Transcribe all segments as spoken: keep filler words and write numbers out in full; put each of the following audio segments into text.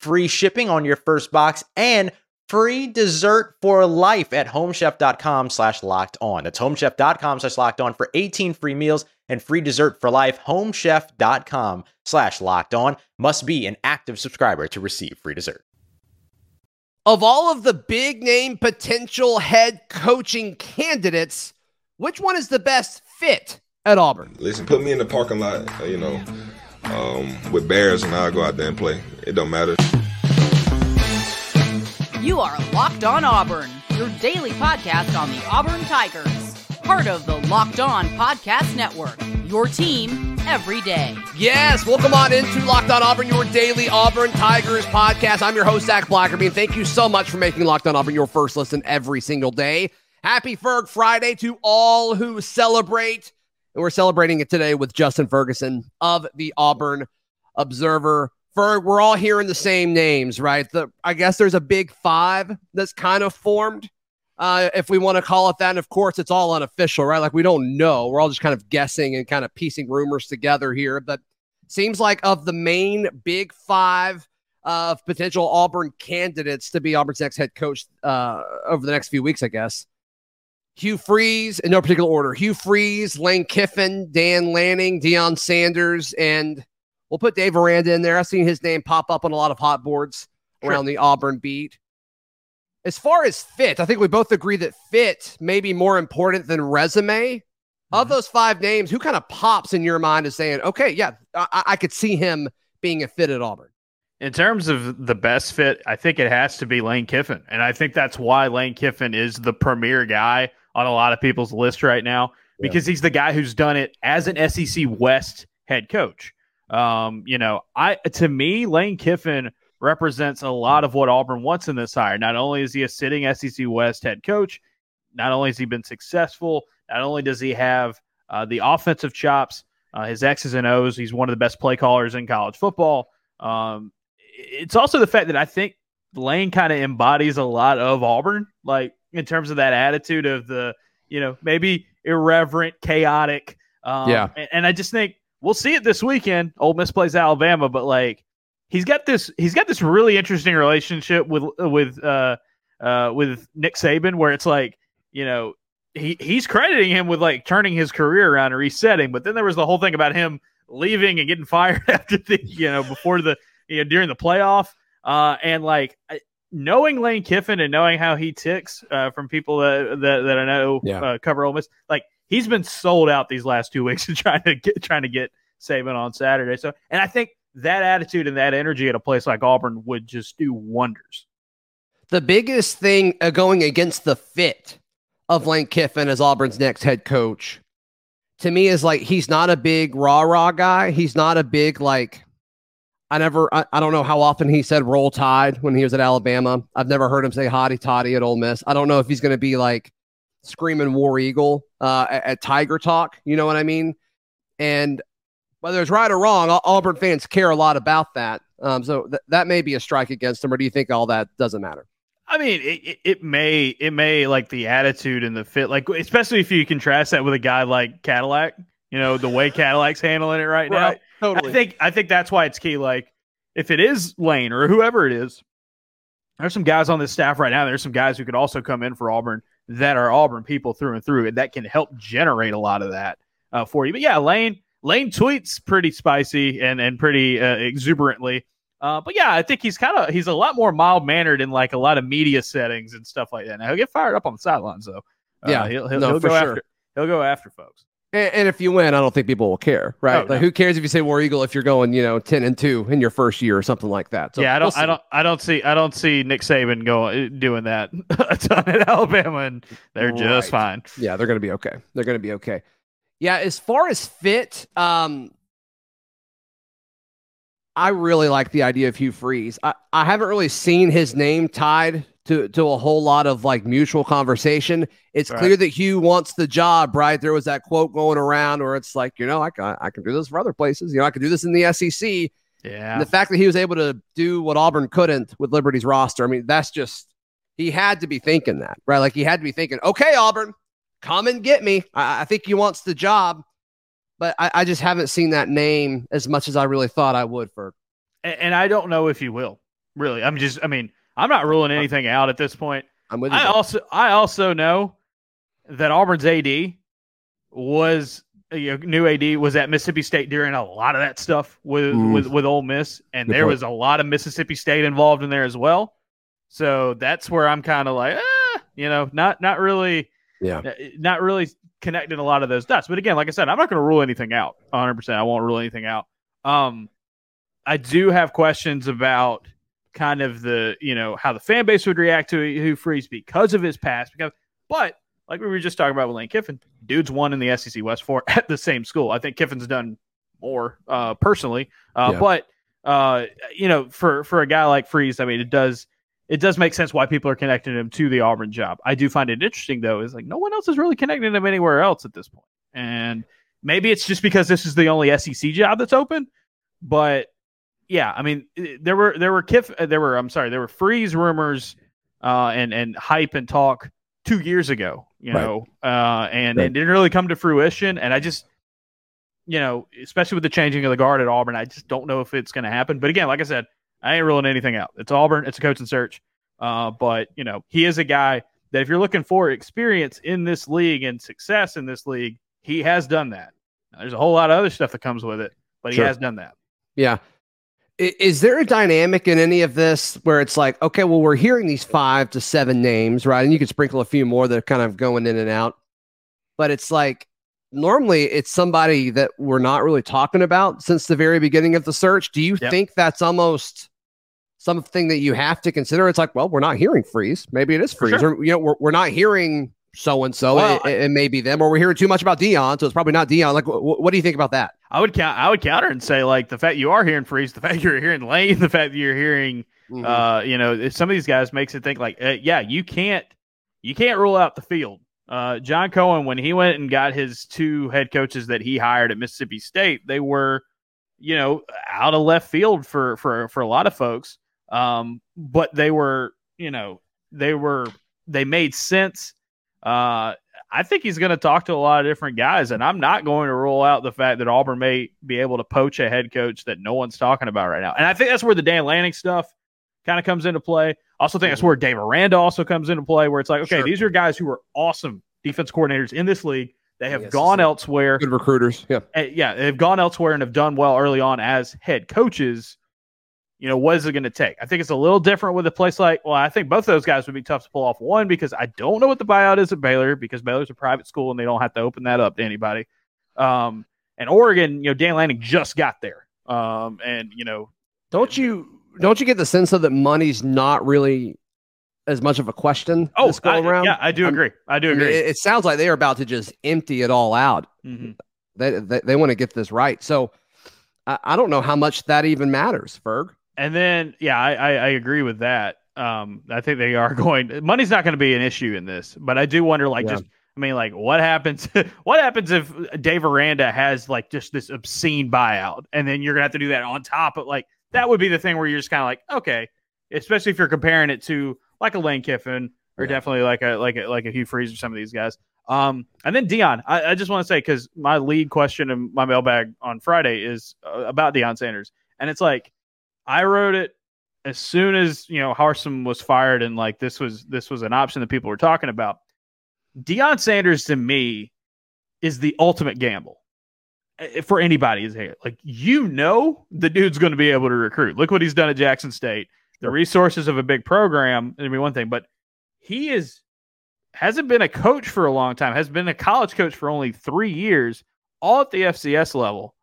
free shipping on your first box, and free dessert for life at homechef.com slash locked on. That's homechef.com slash locked on for eighteen free meals and free dessert for life. Homechef.com slash locked on. Must be an active subscriber to receive free dessert. Of all of the big name potential head coaching candidates, which one is the best fit at Auburn? Listen, put me in the parking lot, you know, um, with Bears, and I'll go out there and play. It don't matter. You are Locked On Auburn, your daily podcast on the Auburn Tigers. Part of the Locked On Podcast Network, your team every day. Yes, welcome on into Locked On Auburn, your daily Auburn Tigers podcast. I'm your host, Zach Blackerby, and thank you so much for making Locked On Auburn your first listen every single day. Happy Ferg Friday to all who celebrate. And we're celebrating it today with Justin Ferguson of the Auburn Observer. Ferg, we're all hearing the same names, right? The, I guess there's a big five that's kind of formed, uh, if we want to call it that. And, of course, it's all unofficial, right? Like, we don't know. We're all just kind of guessing and kind of piecing rumors together here. But seems like of the main big five of potential Auburn candidates to be Auburn's next head coach uh, over the next few weeks, I guess, Hugh Freeze, in no particular order, Hugh Freeze, Lane Kiffin, Dan Lanning, Deion Sanders, and we'll put Dave Aranda in there. I've seen his name pop up on a lot of hot boards around the Auburn beat. As far as fit, I think we both agree that fit may be more important than resume. Mm-hmm. Of those five names, who kind of pops in your mind as saying, okay, yeah, I-, I could see him being a fit at Auburn? In terms of the best fit, I think it has to be Lane Kiffin. And I think that's why Lane Kiffin is the premier guy on a lot of people's list right now, yeah, because he's the guy who's done it as an S E C West head coach. Um, you know, I to me, Lane Kiffin represents a lot of what Auburn wants in this hire. Not only is he a sitting S E C West head coach, not only has he been successful, not only does he have uh, the offensive chops, uh, his X's and O's, he's one of the best play callers in college football. Um, it's also the fact that I think Lane kind of embodies a lot of Auburn, like in terms of that attitude of the, you know, maybe irreverent, chaotic. Um, yeah. and, and I just think, we'll see it this weekend. Ole Miss plays Alabama, but like he's got this, he's got this really interesting relationship with with uh, uh, with Nick Saban, where it's like, you know, he he's crediting him with like turning his career around and resetting. But then there was the whole thing about him leaving and getting fired after the, you know, before the, you know, during the playoff, uh, and like knowing Lane Kiffin and knowing how he ticks uh, from people that that, that I know yeah. uh, cover Ole Miss, like, he's been sold out these last two weeks and trying to get trying to get Saban on Saturday. So, and I think that attitude and that energy at a place like Auburn would just do wonders. The biggest thing uh, going against the fit of Lane Kiffin as Auburn's next head coach, to me, is like he's not a big rah-rah guy. He's not a big like. I never. I, I don't know how often he said "roll tide" when he was at Alabama. I've never heard him say "hotty toddy" at Ole Miss. I don't know if he's going to be like screaming War Eagle uh, at, at Tiger Talk. You know what I mean? And whether it's right or wrong, Auburn fans care a lot about that. Um, so th- that may be a strike against him, or do you think all that doesn't matter? I mean, it, it may, it may like the attitude and the fit, like, especially if you contrast that with a guy like Cadillac, you know, the way Cadillac's handling it right, right now. Totally. I think, I think that's why it's key. Like if it is Lane or whoever it is, there's some guys on this staff right now. There's some guys who could also come in for Auburn that are Auburn people through and through, and that can help generate a lot of that uh, for you. But yeah, Lane Lane tweets pretty spicy and and pretty uh, exuberantly. Uh, but yeah, I think he's kind of he's a lot more mild mannered in like a lot of media settings and stuff like that. Now he'll get fired up on the sidelines though. Uh, yeah, he'll he'll, no, he'll go sure. after He'll go after folks. And, and if you win, I don't think people will care, right? Oh, like, no. Who cares if you say War Eagle if you're going, you know, ten and two in your first year or something like that? So yeah, I don't, we'll I don't, I don't see, I don't see Nick Saban going doing that a ton at Alabama, and they're right. just fine. Yeah, they're going to be okay. They're going to be okay. Yeah, as far as fit, um, I really like the idea of Hugh Freeze. I, I haven't really seen his name tied to, to a whole lot of like mutual conversation. It's right. clear that Hugh wants the job, right? There was that quote going around where it's like, you know, I can, I can do this for other places. You know, I can do this in the S E C. Yeah. And the fact that he was able to do what Auburn couldn't with Liberty's roster, I mean, that's just, he had to be thinking that, right? Like he had to be thinking, okay, Auburn, come and get me. I, I think he wants the job. But I, I just haven't seen that name as much as I really thought I would for. And, and I don't know if you will, really. I'm just, I mean, I'm not ruling anything out at this point. I'm with you. I also, I also know that Auburn's A D was, you know, new A D was at Mississippi State during a lot of that stuff with, mm. with, with Ole Miss. And Good there point. was a lot of Mississippi State involved in there as well. So that's where I'm kind of like, ah, you know, not, not really. Yeah. Not really connecting a lot of those dots. But again, like I said, I'm not going to rule anything out one hundred percent. I won't rule anything out. Um, I do have questions about kind of the, you know, how the fan base would react to Hugh Freeze because of his past. Because, but like we were just talking about with Lane Kiffin, dude's won in the S E C West four at the same school. I think Kiffin's done more uh, personally. Uh, yeah. But, uh, you know, for, for a guy like Freeze, I mean, it does – It does make sense why people are connecting him to the Auburn job. I do find it interesting, though, is like no one else is really connecting him anywhere else at this point. And maybe it's just because this is the only S E C job that's open. But yeah, I mean, there were there were Kiff, there were I'm sorry, there were Freeze rumors uh, and and hype and talk two years ago, you know, right. uh, and right. it didn't really come to fruition. And I just, you know, especially with the changing of the guard at Auburn, I just don't know if it's going to happen. But again, like I said, I ain't ruling anything out. It's Auburn. It's a coaching search. Uh, but, you know, he is a guy that if you're looking for experience in this league and success in this league, he has done that. Now, there's a whole lot of other stuff that comes with it, but he sure. has done that. Yeah. Is there a dynamic in any of this where it's like, okay, well, we're hearing these five to seven names, right? And you can sprinkle a few more that are kind of going in and out. But it's like, normally it's somebody that we're not really talking about since the very beginning of the search. Do you yep. think that's almost something that you have to consider? It's like, well, we're not hearing Freeze. Maybe it is Freeze. Sure. Or, you know, we're, we're not hearing so-and-so. Well, it, it may be them. Or we're hearing too much about Deion, so it's probably not Deion. Like, wh- what do you think about that? I would count. I would counter and say, like, the fact you are hearing Freeze, the fact you're hearing Lane, the fact that you're hearing, mm-hmm. uh, you know, if some of these guys makes it think like, uh, yeah, you can't, you can't rule out the field. Uh, John Cohen, when he went and got his two head coaches that he hired at Mississippi State, they were, you know, out of left field for for for a lot of folks. Um, but they were, you know, they were, they made sense. Uh, I think he's going to talk to a lot of different guys, and I'm not going to rule out the fact that Auburn may be able to poach a head coach that no one's talking about right now. And I think that's where the Dan Lanning stuff kind of comes into play. Also think that's where Dave Aranda also comes into play, where it's like, okay, sure. these are guys who are awesome defense coordinators in this league. They have yes, gone elsewhere. Good recruiters. Yeah. Uh, yeah. They've gone elsewhere and have done well early on as head coaches. You know, what is it going to take? I think it's a little different with a place like, well, I think both those guys would be tough to pull off. One, because I don't know what the buyout is at Baylor, because Baylor's a private school and they don't have to open that up to anybody. Um, and Oregon, you know, Dan Lanning just got there. Um, and, you know, don't you don't you get the sense of that money's not really as much of a question oh, this go I, around? Yeah, I do agree. I do agree. I mean, it, it sounds like they are about to just empty it all out. Mm-hmm. They, they, they want to get this right. So I, I don't know how much that even matters, Ferg. And then, yeah, I, I, I agree with that. Um, I think they are going. Money's not going to be an issue in this, but I do wonder, like, yeah. just I mean, like, what happens? What happens if Dave Aranda has like just this obscene buyout, and then you're gonna have to do that on top of like that would be the thing where you're just kind of like, okay, especially if you're comparing it to like a Lane Kiffin or yeah. definitely like a like a like a Hugh Freeze or some of these guys. Um, and then Deion, I, I just want to say because my lead question in my mailbag on Friday is uh, about Deion Sanders, and it's like. I wrote it as soon as, you know, Harsin was fired and like this was this was an option that people were talking about. Deion Sanders to me is the ultimate gamble for anybody is here. Like, you know, the dude's going to be able to recruit. Look what he's done at Jackson State. The resources of a big program, I mean, one thing, but he is hasn't been a coach for a long time, has been a college coach for only three years, all at the F C S level.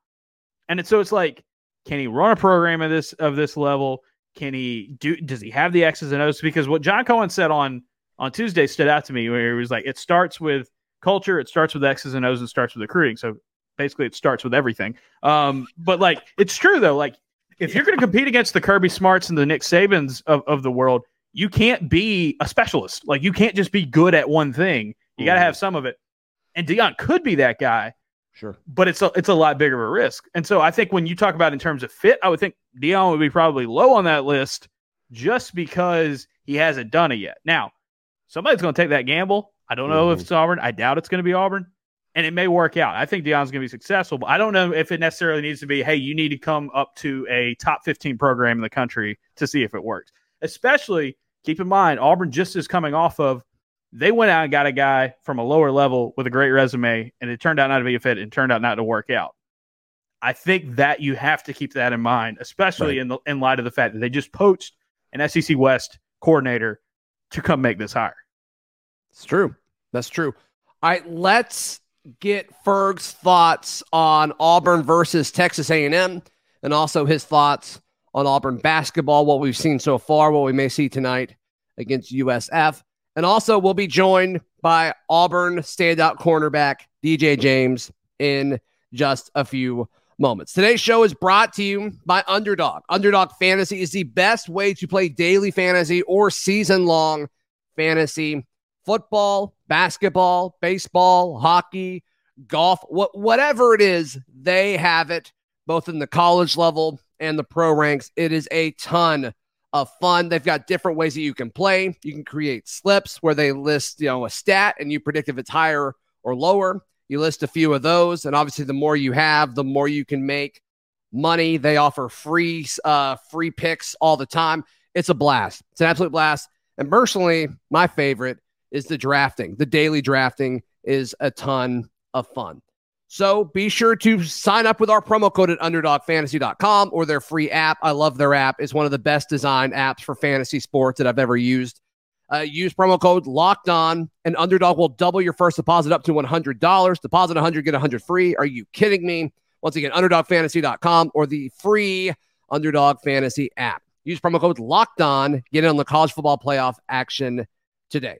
And it's, so it's like, can he run a program of this of this level? Can he do? Does he have the X's and O's? Because what John Cohen said on on Tuesday stood out to me, where he was like, it starts with culture, it starts with X's and O's, and starts with recruiting. So basically, it starts with everything. Um, but like, it's true though. Like, if you're going to compete against the Kirby Smarts and the Nick Sabans of, of the world, you can't be a specialist. Like, you can't just be good at one thing. You got to have some of it. And Deion could be that guy. Sure. But it's a, it's a lot bigger of a risk. And so I think when you talk about in terms of fit, I would think Deion would be probably low on that list just because he hasn't done it yet. Now, somebody's going to take that gamble. I don't know mm-hmm. if it's Auburn. I doubt it's going to be Auburn. And it may work out. I think Deion's going to be successful, but I don't know if it necessarily needs to be, hey, you need to come up to a top fifteen program in the country to see if it works. Especially, keep in mind, Auburn just is coming off of, they went out and got a guy from a lower level with a great resume, and it turned out not to be a fit and turned out not to work out. I think that you have to keep that in mind, especially right. in the, in light of the fact that they just poached an S E C West coordinator to come make this hire. It's true. That's true. All right, let's get Ferg's thoughts on Auburn versus Texas A and M, and also his thoughts on Auburn basketball, what we've seen so far, what we may see tonight against U S F. And also, we'll be joined by Auburn standout cornerback D J James in just a few moments. Today's show is brought to you by Underdog. Underdog Fantasy is the best way to play daily fantasy or season-long fantasy. Football, basketball, baseball, hockey, golf, wh- whatever it is, they have it, both in the college level and the pro ranks. It is a ton of fun. They've got different ways that you can play. You can create slips where they list, you know, a stat and you predict if it's higher or lower. You list a few of those. And obviously the more you have, the more you can make money. They offer free, uh, free picks all the time. It's a blast. It's an absolute blast. And personally, my favorite is the drafting. The daily drafting is a ton of fun. So be sure to sign up with our promo code at underdog fantasy dot com or their free app. I love their app. It's one of the best designed apps for fantasy sports that I've ever used. Uh, use promo code Locked On, and Underdog will double your first deposit up to one hundred dollars. Deposit one hundred dollars, get one hundred dollars free. Are you kidding me? Once again, underdog fantasy dot com or the free Underdog Fantasy app. Use promo code Locked On. Get in on the college football playoff action today.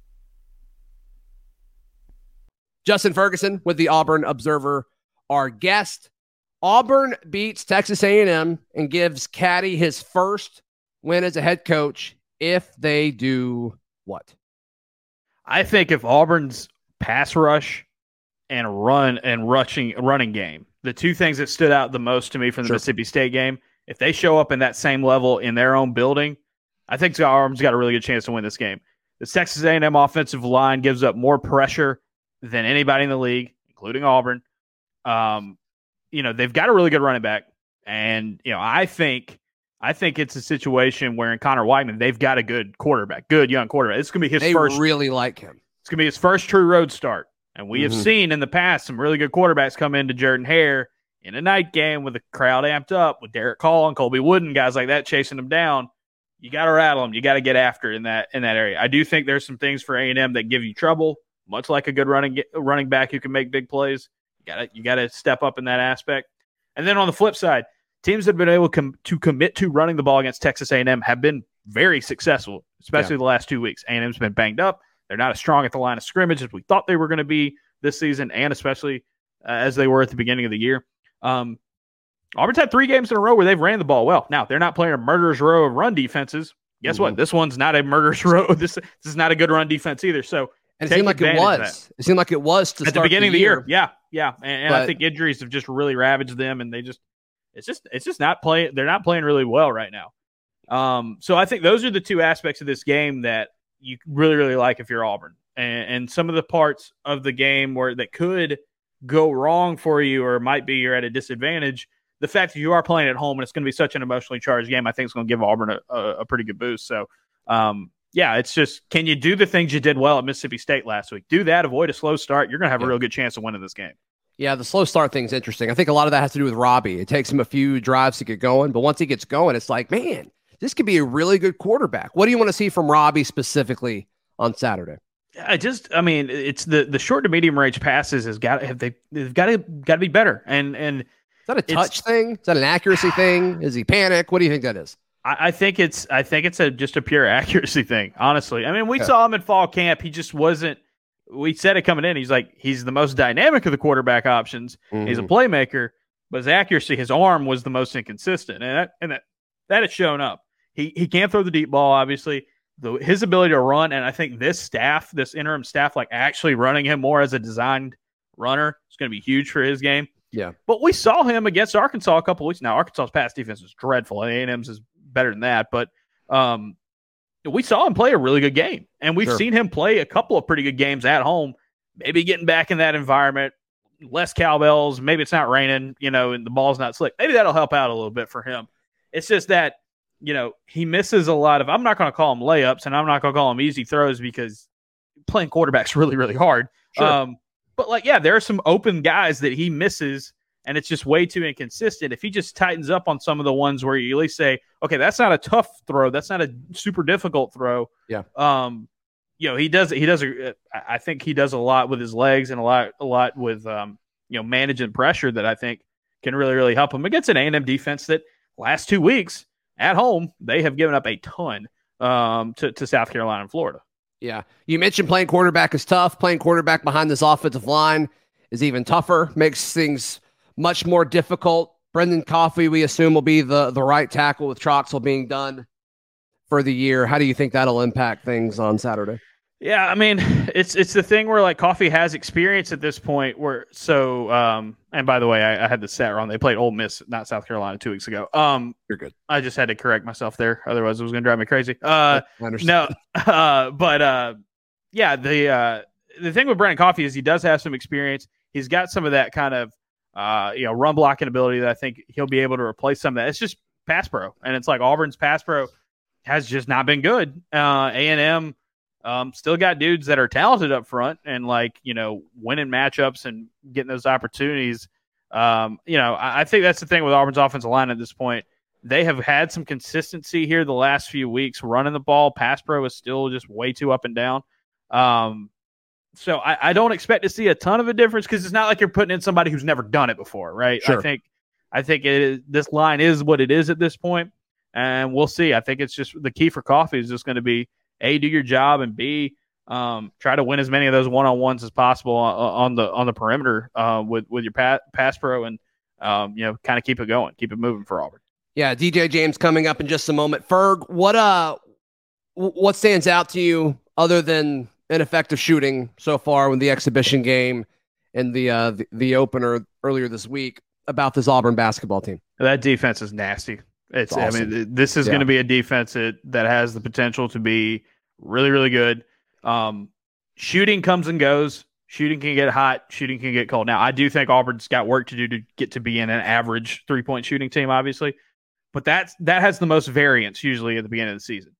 Justin Ferguson with the Auburn Observer, our guest. Auburn beats Texas A and M and gives Caddy his first win as a head coach if they do what? I think if Auburn's pass rush and run and rushing running game, the two things that stood out the most to me from the sure. Mississippi State game, if they show up in that same level in their own building, I think Auburn's got a really good chance to win this game. The Texas A and M offensive line gives up more pressure than anybody in the league, including Auburn. Um, you know, they've got a really good running back. And, you know, I think I think it's a situation where in Connor Whiteman, they've got a good quarterback, good young quarterback. It's going to be his they first. They really like him. It's going to be his first true road start. And we mm-hmm. have seen in the past some really good quarterbacks come into Jordan Hare in a night game with the crowd amped up, with Derek Hall and Colby Wooden, guys like that chasing them down. You got to rattle them. You got to get after in that in that area. I do think there's some things for A and M that give you trouble. Much like a good running running back who can make big plays, you gotta you gotta step up in that aspect. And then on the flip side, teams that have been able com- to commit to running the ball against Texas A and M have been very successful, especially yeah. the last two weeks. A and M's been banged up; they're not as strong at the line of scrimmage as we thought they were going to be this season, and especially uh, as they were at the beginning of the year. Um, Auburn's had three games in a row where they've ran the ball well. Now they're not playing a murderer's row of run defenses. Guess mm-hmm. what? This one's not a murderer's row. This this is not a good run defense either. So. And it seemed like it was. It seemed like it was to start the beginning of the year. Yeah, yeah, and, and I think injuries have just really ravaged them, and they just it's just it's just not playing. They're not playing really well right now. Um, so I think those are the two aspects of this game that you really really like if you're Auburn. and, and some of the parts of the game where that could go wrong for you or might be you're at a disadvantage, the fact that you are playing at home and it's going to be such an emotionally charged game, I think it's going to give Auburn a, a, a pretty good boost. So, um, yeah, it's just, can you do the things you did well at Mississippi State last week? Do that, avoid a slow start. You're going to have a real good chance of winning this game. Yeah, the slow start thing's interesting. I think a lot of that has to do with Robbie. It takes him a few drives to get going, but once he gets going, it's like, man, this could be a really good quarterback. What do you want to see from Robbie specifically on Saturday? I just, I mean, it's the the short to medium range passes has got have they they've got to got to be better. And and is that a touch thing? Is that an accuracy thing? Is he panic? What do you think that is? I, I think it's I think it's a just a pure accuracy thing. Honestly, I mean, we okay. saw him in fall camp. He just wasn't. We said it coming in. He's like, he's the most dynamic of the quarterback options. Mm-hmm. He's a playmaker, but his accuracy, his arm was the most inconsistent, and that and that that has shown up. He he can't throw the deep ball, obviously. The, his ability to run, and I think this staff, this interim staff, like actually running him more as a designed runner, is going to be huge for his game. Yeah. But we saw him against Arkansas a couple weeks now. Arkansas's pass defense was dreadful, and A and M's is better than that. But um, we saw him play a really good game, and we've sure. seen him play a couple of pretty good games at home. Maybe getting back in that environment, less cowbells. Maybe it's not raining, you know, and the ball's not slick. Maybe that'll help out a little bit for him. It's just that, you know, he misses a lot of, I'm not going to call them layups, and I'm not going to call them easy throws because playing quarterback's really, really hard. Sure. Um, but, like, yeah, there are some open guys that he misses, and it's just way too inconsistent. If he just tightens up on some of the ones where you at least say, okay, that's not a tough throw, that's not a super difficult throw. Yeah. Um, you know, he does, he does, a, I think he does a lot with his legs and a lot, a lot with, um, you know, managing pressure that I think can really, really help him against an A and M defense that last two weeks, at home, they have given up a ton um, to, to South Carolina and Florida. Yeah. You mentioned playing quarterback is tough. Playing quarterback behind this offensive line is even tougher, makes things much more difficult. Brendan Coffey, we assume, will be the, the right tackle with Troxell being done for the year. How do you think that'll impact things on Saturday? Yeah, I mean, it's it's the thing where, like, Coffey has experience at this point. Where so, um, and by the way, I, I had the stat wrong. They played Ole Miss, not South Carolina, two weeks ago. Um, You're good. I just had to correct myself there. Otherwise, it was going to drive me crazy. Uh, I understand. No, uh, but uh, yeah, the uh, the thing with Brendan Coffey is he does have some experience. He's got some of that kind of uh, you know, run blocking ability that I think he'll be able to replace some of that. It's just pass pro, and it's like Auburn's pass pro has just not been good. Uh, A and M. Um, still got dudes that are talented up front and, like, you know, winning matchups and getting those opportunities. Um, you know, I, I think that's the thing with Auburn's offensive line at this point. They have had some consistency here the last few weeks running the ball. Pass pro is still just way too up and down. Um, so I, I don't expect to see a ton of a difference because it's not like you're putting in somebody who's never done it before, right? Sure. I think I think it is, this line is what it is at this point, and we'll see. I think it's just the key for Coffee is just going to be, A, do your job, and B, um, try to win as many of those one-on-ones as possible on, on the on the perimeter uh, with with your pa- pass pro, and um, you know, kind of keep it going, keep it moving for Auburn. Yeah, D J James coming up in just a moment. Ferg, what uh, what stands out to you other than ineffective shooting so far with the exhibition game and the uh, the, the opener earlier this week about this Auburn basketball team? That defense is nasty. It's, it's awesome. I mean, this is yeah. going to be a defense that, that has the potential to be really, really good. Um, shooting comes and goes. Shooting can get hot. Shooting can get cold. Now, I do think Auburn's got work to do to get to be in an average three-point shooting team, obviously. But that's, that has the most variance usually at the beginning of the season.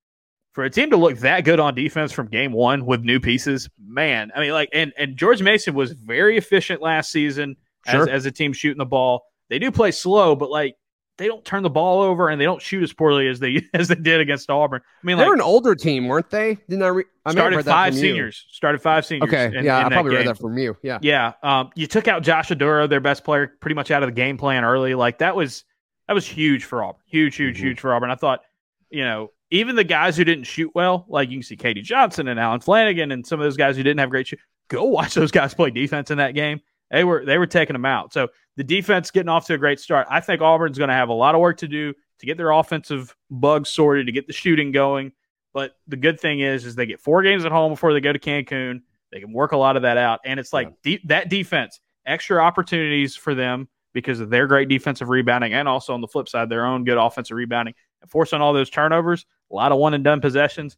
For a team to look that good on defense from game one with new pieces, man. I mean, like, and, and George Mason was very efficient last season sure. as, as a team shooting the ball. They do play slow, but, like, they don't turn the ball over and they don't shoot as poorly as they as they did against Auburn. I mean, they like, were an older team, weren't they? Didn't I? Re- I started five seniors. You. Started five seniors. Okay, in, yeah, in I probably game. read that from you. Yeah, yeah. Um, you took out Josh Aduro, their best player, pretty much out of the game plan early. Like that was that was huge for Auburn. Huge, huge, mm-hmm. huge for Auburn. I thought, you know, even the guys who didn't shoot well, like you can see Katie Johnson and Alan Flanagan and some of those guys who didn't have great shoot. Go watch those guys play defense in that game. They were they were taking them out. So the defense getting off to a great start. I think Auburn's going to have a lot of work to do to get their offensive bugs sorted, to get the shooting going. But the good thing is, is they get four games at home before they go to Cancun. They can work a lot of that out. And it's like yeah. de- that defense, extra opportunities for them because of their great defensive rebounding and also on the flip side, their own good offensive rebounding. And forcing all those turnovers, a lot of one-and-done possessions.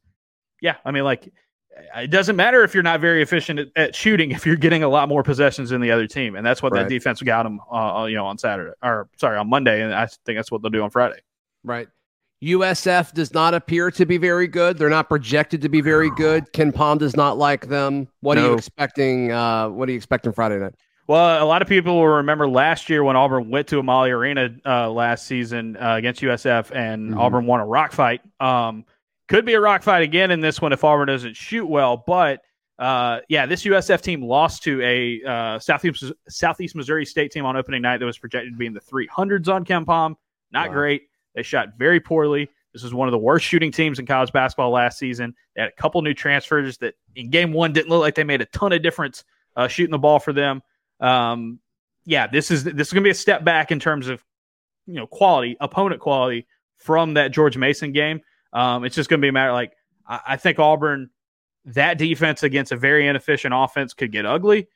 Yeah, I mean, like – it doesn't matter if you're not very efficient at, at shooting if you're getting a lot more possessions than the other team, and that's what right. that defense got them, uh, you know, on Saturday or sorry on Monday, and I think that's what they'll do on Friday. Right. U S F does not appear to be very good. They're not projected to be very good. Ken Pom does not like them. What no. are you expecting? Uh, what are you expecting Friday night? Well, a lot of people will remember last year when Auburn went to Amalie Arena uh, last season uh, against U S F, and mm-hmm. Auburn won a rock fight. Um, could be a rock fight again in this one if Auburn doesn't shoot well. But, uh, yeah, this U S F team lost to a uh, Southeast, Southeast Missouri State team on opening night that was projected to be in the three hundreds on Ken Pom. Not wow. great. They shot very poorly. This was one of the worst shooting teams in college basketball last season. They had a couple new transfers that in game one didn't look like they made a ton of difference uh, shooting the ball for them. Um, yeah, this is this is going to be a step back in terms of, you know, quality, opponent quality from that George Mason game. Um, it's just going to be a matter of, like, I, I think Auburn, that defense against a very inefficient offense could get ugly.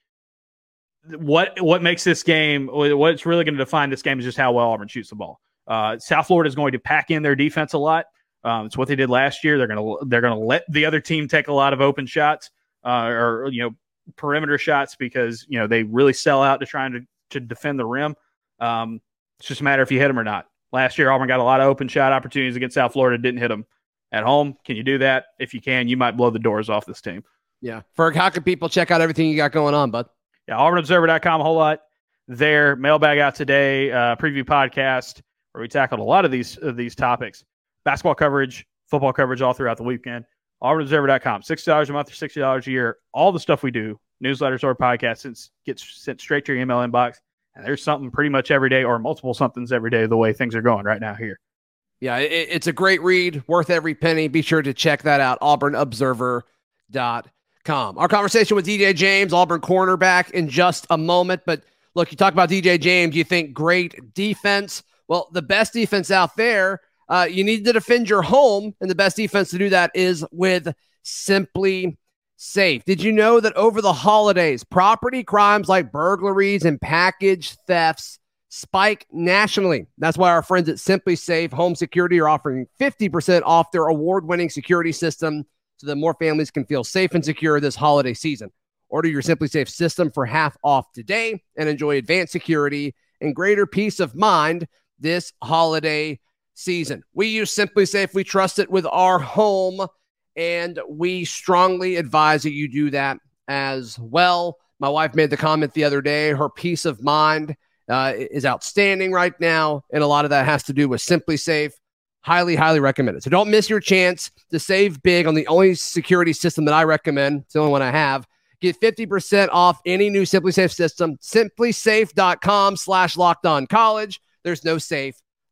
What what makes this game, what's really going to define this game is just how well Auburn shoots the ball. Uh, South Florida is going to pack in their defense a lot. Um, it's what they did last year. They're going to they're going to let the other team take a lot of open shots uh, or, you know, perimeter shots because, you know, they really sell out to trying to, to defend the rim. Um, it's just a matter if you hit them or not. Last year, Auburn got a lot of open shot opportunities against South Florida, didn't hit them at home. Can you do that? If you can, you might blow the doors off this team. Yeah. Ferg, how can people check out everything you got going on, bud? Yeah, Auburn Observer dot com, a whole lot there. Mailbag out today, uh, preview podcast, where we tackled a lot of these of these topics. Basketball coverage, football coverage all throughout the weekend. Auburn Observer dot com, sixty dollars a month or sixty dollars a year. All the stuff we do, newsletters or podcasts, gets sent straight to your email inbox. And there's something pretty much every day or multiple somethings every day the way things are going right now here. Yeah, it, it's a great read, worth every penny. Be sure to check that out, Auburn Observer dot com. Our conversation with D J James, Auburn cornerback, in just a moment. But look, you talk about D J James, you think great defense. Well, the best defense out there, uh, you need to defend your home, and the best defense to do that is with SimpliSafe. Did you know that over the holidays, property crimes like burglaries and package thefts spike nationally? That's why our friends at SimpliSafe Home Security are offering fifty percent off their award-winning security system so that more families can feel safe and secure this holiday season. Order your SimpliSafe system for half off today and enjoy advanced security and greater peace of mind this holiday season. We use SimpliSafe. We trust it with our home, and we strongly advise that you do that as well. My wife made the comment the other day, her peace of mind uh, is outstanding right now, and a lot of that has to do with SimpliSafe. Highly, highly recommend it. So don't miss your chance to save big on the only security system that I recommend. It's the only one I have. Get fifty percent off any new SimpliSafe system. SimpliSafe dot com slash locked on college. There's no safe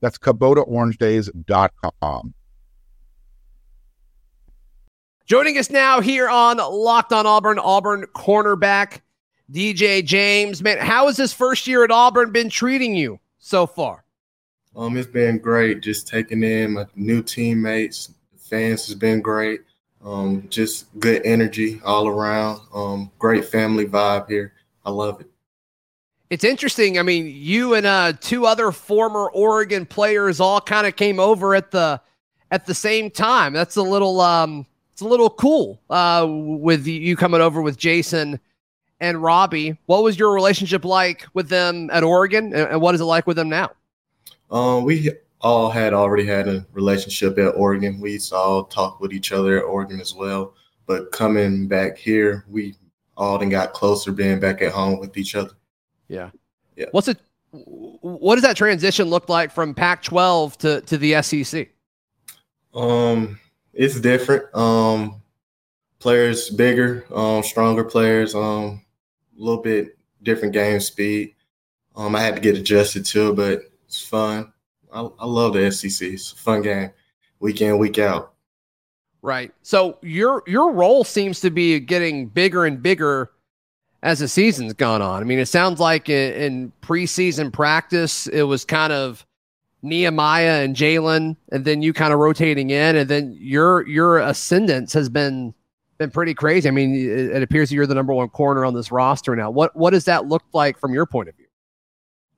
That's Kubota Orange Days dot com. Joining us now here on Locked on Auburn, Auburn cornerback D J James. Man, how has this first year at Auburn been treating you so far? Um, it's been great. Just taking in my new teammates, fans has been great. Um, just good energy all around. Um, great family vibe here. I love it. It's interesting. I mean, you and uh, two other former Oregon players all kind of came over at the at the same time. That's a little um, it's a little cool. Uh, with you coming over with Jason and Robbie, what was your relationship like with them at Oregon, and, and what is it like with them now? Um, we. all had already had a relationship at Oregon. We used to all talk with each other at Oregon as well. But coming back here, we all then got closer being back at home with each other. Yeah. Yeah. What's it, what does that transition look like from Pac twelve to, to the S E C? Um, it's different. Um, players bigger, um, stronger players, um, a little bit different game speed. Um, I had to get adjusted to it, but it's fun. I, I love the S E C. It's a fun game, week in, week out. right? So your your role seems to be getting bigger and bigger as the season's gone on. I mean, it sounds like in, in preseason practice, it was kind of Nehemiah and Jalen, and then you kind of rotating in, and then your your ascendance has been been pretty crazy. I mean, it, it appears you're the number one corner on this roster now. What what does that look like from your point of view?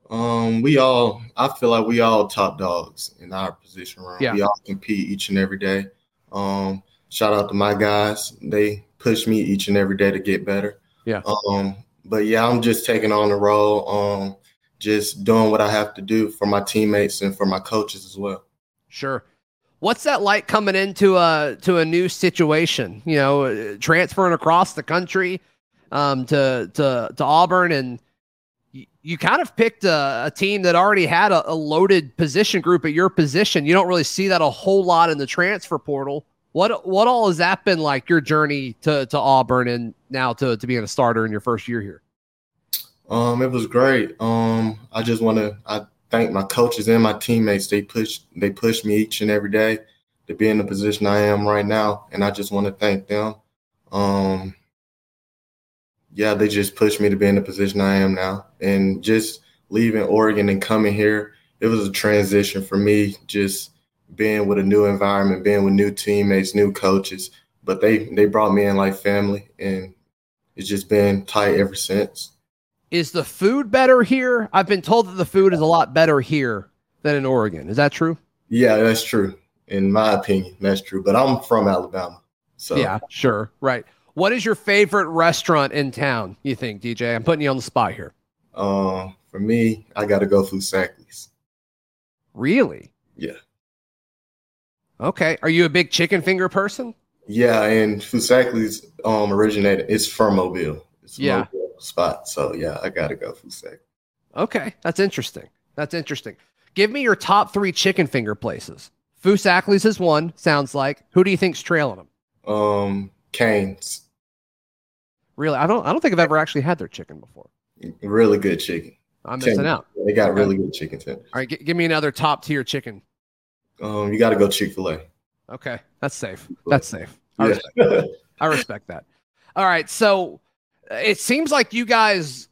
Um, we all, I feel like we all top dogs in our position round. Yeah. We all compete each and every day. Um, shout out to my guys; they push me each and every day to get better. Yeah. Um, but yeah, I'm just taking on the role. Um. Just doing what I have to do for my teammates and for my coaches as well. Sure. What's that like coming into a, to a new situation, you know, transferring across the country um, to, to, to Auburn? And you, you kind of picked a, a team that already had a, a loaded position group at your position. You don't really see that a whole lot in the transfer portal. What, what all has that been like, your journey to, to Auburn and now to, to being a starter in your first year here? Um, it was great. Um, I just want to I thank my coaches and my teammates. They push they push me each and every day to be in the position I am right now, and I just want to thank them. Um, yeah, they just pushed me to be in the position I am now, and just leaving Oregon and coming here, it was a transition for me. Just being with a new environment, being with new teammates, new coaches, but they they brought me in like family, and it's just been tight ever since. Is the food better here? I've been told that the food is a lot better here than in Oregon. Is that true? Yeah, that's true. In my opinion, that's true. But I'm from Alabama. So yeah, sure. Right. What is your favorite restaurant in town, you think, D J? I'm putting you on the spot here. Uh, for me, I got to go Fusackley's. Really? Yeah. Okay. Are you a big chicken finger person? Yeah, and Fusackley's um, originated. It's from Mobile. It's yeah. Mobile. Spot. So yeah, I gotta go for a sec. Okay, that's interesting. That's interesting. Give me your top three chicken finger places. Fusackley's is one. Sounds like. Who do you think's trailing them? Um, Cane's. Really, I don't. I don't think I've ever actually had their chicken before. Really good chicken. I'm missing Tenders. Out. They got okay. really good chicken tenders. All right, g- give me another top tier chicken. Um, you gotta go Chick-fil-A. Okay, that's safe. That's safe. I, yeah. respect, that. I respect that. All right, so. It seems like you guys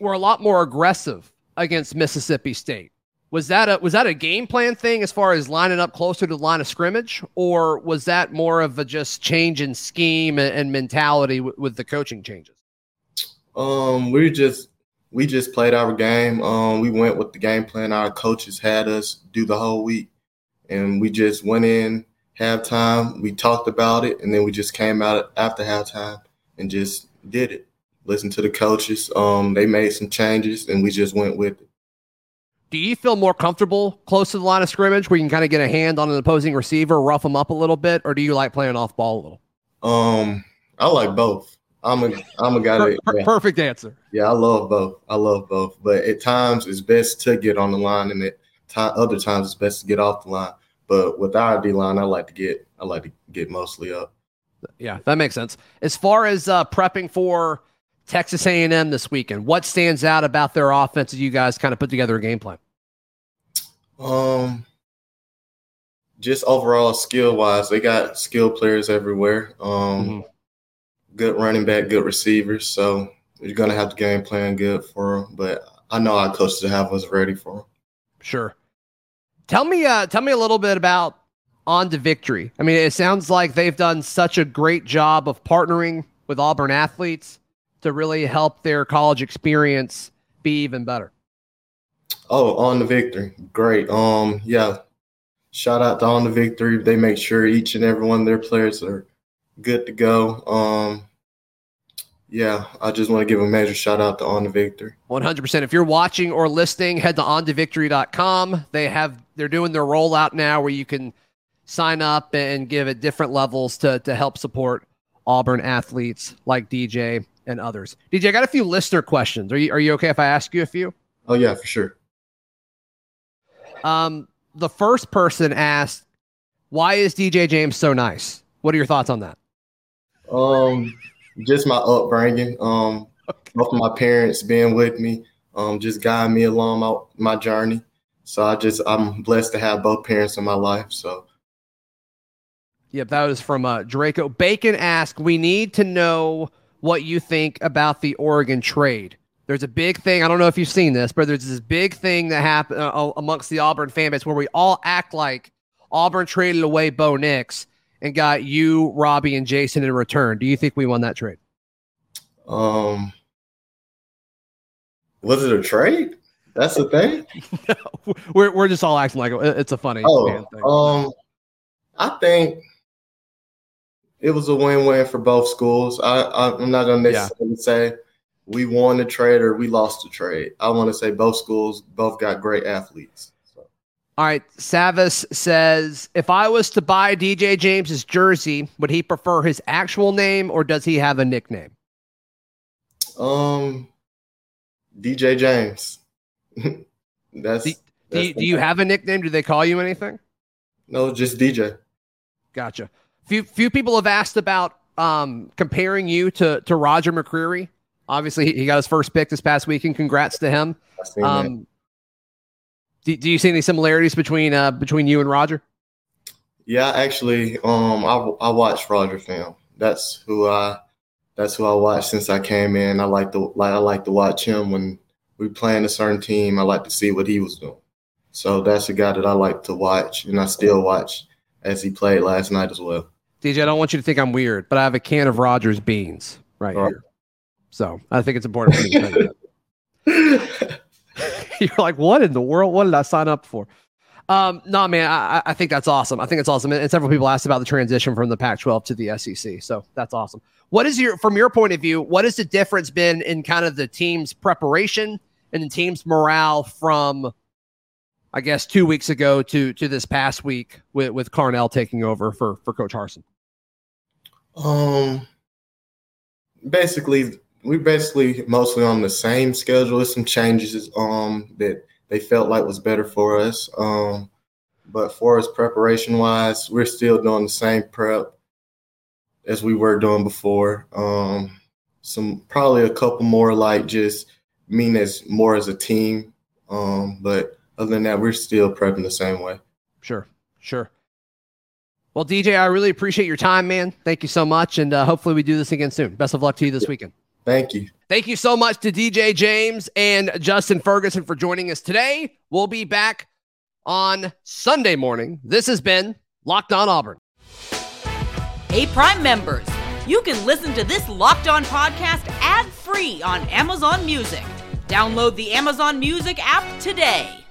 were a lot more aggressive against Mississippi State. Was that a was that a game plan thing as far as lining up closer to the line of scrimmage, or was that more of a just change in scheme and, and mentality w- with the coaching changes? Um, we just we just played our game. Um, we went with the game plan our coaches had us do the whole week, and we just went in halftime. We talked about it, and then we just came out after halftime and just did it. Listen to the coaches. Um, they made some changes, and we just went with it. Do you feel more comfortable close to the line of scrimmage where you can kind of get a hand on an opposing receiver, rough them up a little bit, or do you like playing off ball a little? Um, I like both. I'm a I'm a guy that per- yeah. Perfect answer. Yeah, I love both. I love both. But at times it's best to get on the line, and at t- other times it's best to get off the line. But with our D line, I like to get I like to get mostly up. Yeah, that makes sense. As far as uh, prepping for Texas A and M this weekend, what stands out about their offense that you guys kind of put together a game plan? Um, just overall skill-wise, they got skilled players everywhere. Um, mm-hmm. Good running back, good receivers. So you're going to have the game plan good for them. But I know our coaches to have us ready for them. Sure. Tell me, uh, tell me a little bit about On to Victory. I mean, it sounds like they've done such a great job of partnering with Auburn athletes to really help their college experience be even better. Oh, On to Victory. Great. Um, yeah. Shout out to On to Victory. They make sure each and every one of their players are good to go. Um, yeah, I just want to give a major shout out to On to Victory. one hundred percent. If you're watching or listening, head to on to victory dot com. They have, they're doing their rollout now where you can sign up and give at different levels to, to help support Auburn athletes like D J and others. D J, I got a few listener questions. Are you are you okay if I ask you a few? Oh yeah, for sure. Um, the first person asked, "Why is D J James so nice?" What are your thoughts on that? Um, just my upbringing. Um, okay. Both of my parents being with me, um, just guiding me along my my journey. So I just I'm blessed to have both parents in my life. So. Yep, that was from uh, Draco. Bacon asked, we need to know what you think about the Oregon trade. There's a big thing. I don't know if you've seen this, but there's this big thing that happened uh, amongst the Auburn fan base where we all act like Auburn traded away Bo Nix and got you, Robbie, and Jason in return. Do you think we won that trade? Um, was it a trade? That's the thing? No, we're we're just all acting like it's a funny oh, fan thing. Um, I think it was a win-win for both schools. I, I, I'm not going to necessarily yeah. say we won the trade or we lost the trade. I want to say both schools both got great athletes. So. All right, Savas says, if I was to buy D J James's jersey, would he prefer his actual name or does he have a nickname? Um, D J James. that's, do, that's do, you, do you have a nickname? Do they call you anything? No, just D J. Gotcha. Few few people have asked about um, comparing you to to Roger McCreary. Obviously, he got his first pick this past weekend. Congrats to him. Um, do Do you see any similarities between uh, between you and Roger? Yeah, actually, um, I I watched Roger film. That's who I that's who I watched since I came in. I like to like I like to watch him when we playing a certain team. I like to see what he was doing. So that's a guy that I like to watch, and I still watch as he played last night as well. D J, I don't want you to think I'm weird, but I have a can of Rogers beans right oh. here. So I think it's important for you to think that. You're like, what in the world? What did I sign up for? Um, no, nah, man, I, I think that's awesome. I think it's awesome. And several people asked about the transition from the Pac twelve to the S E C. So that's awesome. What is your, from your point of view, what has the difference been in kind of the team's preparation and the team's morale from, I guess, two weeks ago to to this past week with, with Carnell taking over for, for Coach Harsin? Um, basically, we're basically mostly on the same schedule. There's some changes um that they felt like was better for us. Um, but for us preparation-wise, we're still doing the same prep as we were doing before. Um, some probably a couple more like just mean as more as a team. Um, but other than that, we're still prepping the same way. Sure, sure. Well, D J, I really appreciate your time, man. Thank you so much, and uh, hopefully we do this again soon. Best of luck to you this weekend. Thank you. Thank you so much to D J James and Justin Ferguson for joining us today. We'll be back on Sunday morning. This has been Locked On Auburn. Hey, Prime members, you can listen to this Locked On podcast ad-free on Amazon Music. Download the Amazon Music app today.